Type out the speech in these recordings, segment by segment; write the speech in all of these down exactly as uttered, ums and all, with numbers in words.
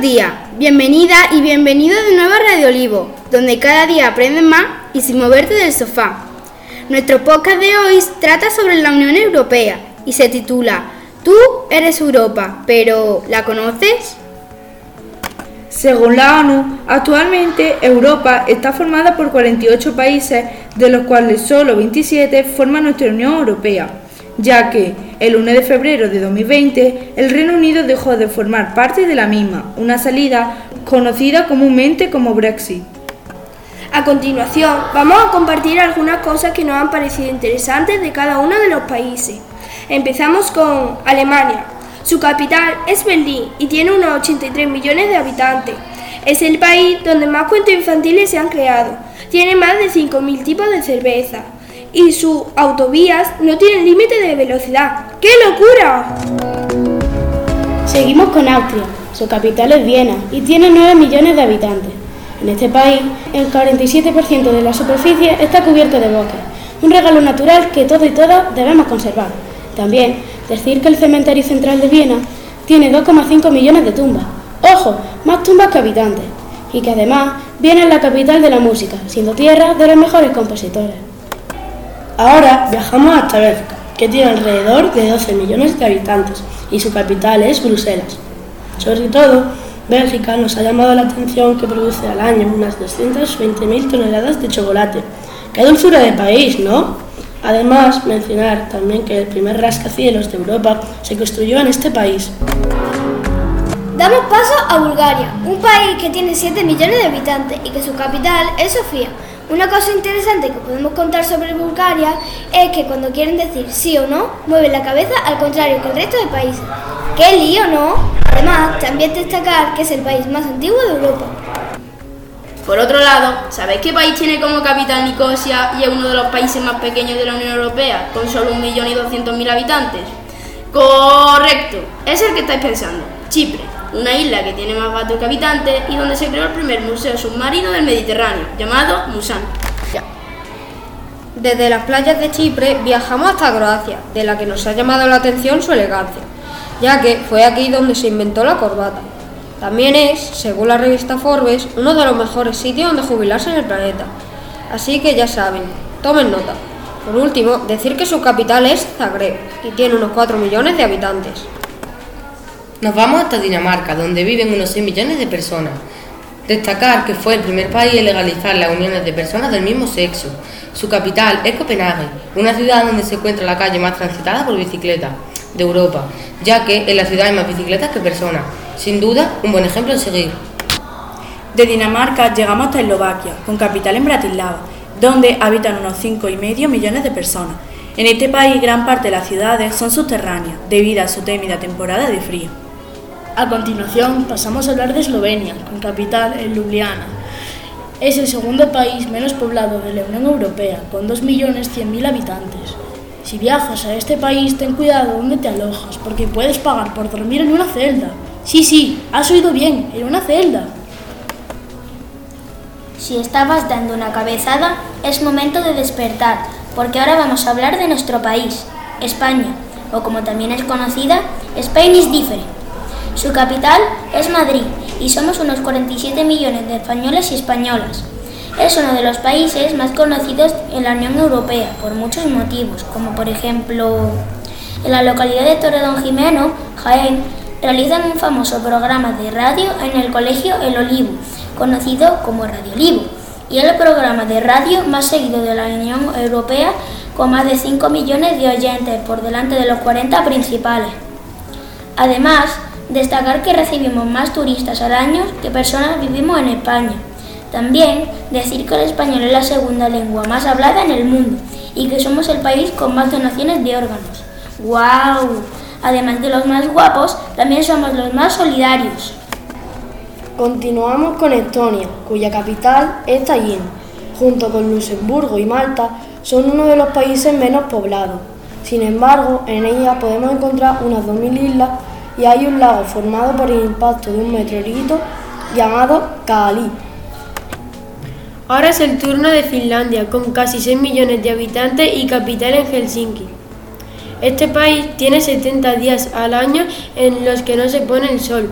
Buenos días, bienvenida y bienvenido de nuevo a Radio Olivo, donde cada día aprendes más y sin moverte del sofá. Nuestro podcast de hoy trata sobre la Unión Europea y se titula Tú eres Europa, pero ¿la conoces? Según la ONU, actualmente Europa está formada por cuarenta y ocho países, de los cuales solo veintisiete forman nuestra Unión Europea, ya que el uno de febrero de dos mil veinte el Reino Unido dejó de formar parte de la misma, una salida conocida comúnmente como Brexit. A continuación, vamos a compartir algunas cosas que nos han parecido interesantes de cada uno de los países. Empezamos con Alemania. Su capital es Berlín y tiene unos ochenta y tres millones de habitantes. Es el país donde más cuentos infantiles se han creado. Tiene más de cinco mil tipos de cerveza y sus autovías no tienen límite de velocidad. ¡Qué locura! Seguimos con Austria. Su capital es Viena y tiene nueve millones de habitantes. En este país, el cuarenta y siete por ciento de la superficie está cubierto de bosques, un regalo natural que todos y todas debemos conservar. También, decir que el cementerio central de Viena tiene dos coma cinco millones de tumbas. ¡Ojo! Más tumbas que habitantes. Y que además, Viena es la capital de la música, siendo tierra de los mejores compositores. Ahora viajamos hasta Bélgica, que tiene alrededor de doce millones de habitantes, y su capital es Bruselas. Sobre todo, Bélgica nos ha llamado la atención que produce al año unas doscientas veinte mil toneladas de chocolate. ¡Qué dulzura de país!, ¿no? Además, mencionar también que el primer rascacielos de Europa se construyó en este país. Damos paso a Bulgaria, un país que tiene siete millones de habitantes y que su capital es Sofía. Una cosa interesante que podemos contar sobre Bulgaria es que cuando quieren decir sí o no, mueven la cabeza al contrario que el resto de países. ¡Qué lío, no! Además, también destacar que es el país más antiguo de Europa. Por otro lado, ¿sabéis qué país tiene como capital Nicosia y es uno de los países más pequeños de la Unión Europea, con solo un millón doscientos mil habitantes? ¡Correcto! Es el que estáis pensando, Chipre, una isla que tiene más gatos que habitantes y donde se creó el primer museo submarino del Mediterráneo, llamado Musan. Desde las playas de Chipre viajamos hasta Croacia, de la que nos ha llamado la atención su elegancia, ya que fue aquí donde se inventó la corbata. También es, según la revista Forbes, uno de los mejores sitios donde jubilarse en el planeta. Así que ya saben, tomen nota. Por último, decir que su capital es Zagreb y tiene unos cuatro millones de habitantes. Nos vamos hasta Dinamarca, donde viven unos seis millones de personas. Destacar que fue el primer país en legalizar las uniones de personas del mismo sexo. Su capital es Copenhague, una ciudad donde se encuentra la calle más transitada por bicicletas de Europa, ya que en la ciudad hay más bicicletas que personas. Sin duda, un buen ejemplo a seguir. De Dinamarca llegamos hasta Eslovaquia, con capital en Bratislava, donde habitan unos cinco coma cinco millones de personas. En este país, gran parte de las ciudades son subterráneas, debido a su temida temporada de frío. A continuación, pasamos a hablar de Eslovenia, con capital en Ljubljana. Es el segundo país menos poblado de la Unión Europea, con dos millones cien mil habitantes. Si viajas a este país, ten cuidado dónde te alojas, porque puedes pagar por dormir en una celda. Sí, sí, has oído bien, en una celda. Si estabas dando una cabezada, es momento de despertar, porque ahora vamos a hablar de nuestro país, España, o como también es conocida, Spain is different. Su capital es Madrid, y somos unos cuarenta y siete millones de españoles y españolas. Es uno de los países más conocidos en la Unión Europea por muchos motivos, como por ejemplo, en la localidad de Torredonjimeno, Jaén, realizan un famoso programa de radio en el colegio El Olivo, conocido como Radio Olivo, y es el programa de radio más seguido de la Unión Europea, con más de cinco millones de oyentes por delante de los cuarenta principales. Además, destacar que recibimos más turistas al año que personas vivimos en España. También decir que el español es la segunda lengua más hablada en el mundo y que somos el país con más donaciones de órganos. ¡Guau! Además de los más guapos, también somos los más solidarios. Continuamos con Estonia, cuya capital es Tallin. Junto con Luxemburgo y Malta, son uno de los países menos poblados. Sin embargo, en ella podemos encontrar unas dos mil islas y hay un lago formado por el impacto de un meteorito llamado Kali. Ahora es el turno de Finlandia, con casi seis millones de habitantes y capital en Helsinki. Este país tiene setenta días al año en los que no se pone el sol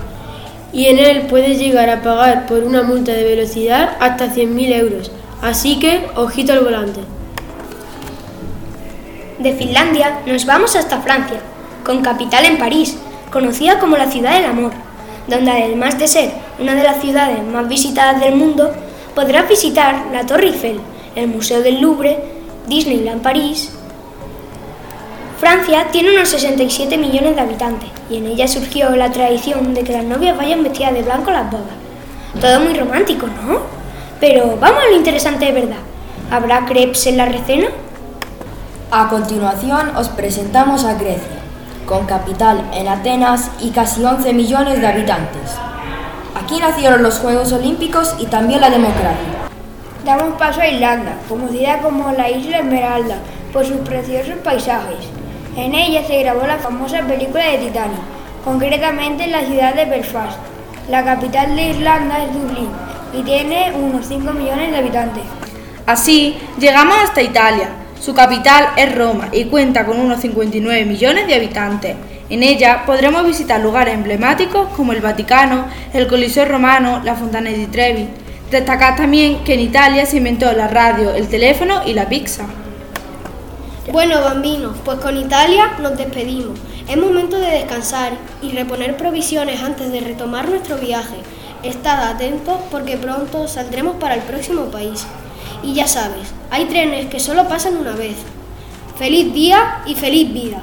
y en él puedes llegar a pagar por una multa de velocidad hasta cien mil euros. Así que, ojito al volante. De Finlandia nos vamos hasta Francia, con capital en París, conocida como la ciudad del amor, donde además de ser una de las ciudades más visitadas del mundo, podrás visitar la Torre Eiffel, el Museo del Louvre, Disneyland París. Francia tiene unos sesenta y siete millones de habitantes y en ella surgió la tradición de que las novias vayan vestidas de blanco a las bodas. Todo muy romántico, ¿no? Pero vamos a lo interesante de verdad. ¿Habrá crepes en la recena? A continuación os presentamos a Grecia, con capital en Atenas y casi once millones de habitantes. Aquí nacieron los Juegos Olímpicos y también la democracia. Damos paso a Irlanda, conocida como la Isla Esmeralda, por sus preciosos paisajes. En ella se grabó la famosa película de Titanic, concretamente en la ciudad de Belfast. La capital de Irlanda es Dublín y tiene unos cinco millones de habitantes. Así, llegamos hasta Italia. Su capital es Roma y cuenta con unos cincuenta y nueve millones de habitantes. En ella podremos visitar lugares emblemáticos como el Vaticano, el Coliseo Romano, la Fontana di Trevi. Destacar también que en Italia se inventó la radio, el teléfono y la pizza. Bueno, bambinos, pues con Italia nos despedimos. Es momento de descansar y reponer provisiones antes de retomar nuestro viaje. Estad atentos porque pronto saldremos para el próximo país. Y ya sabes, hay trenes que solo pasan una vez. ¡Feliz día y feliz vida!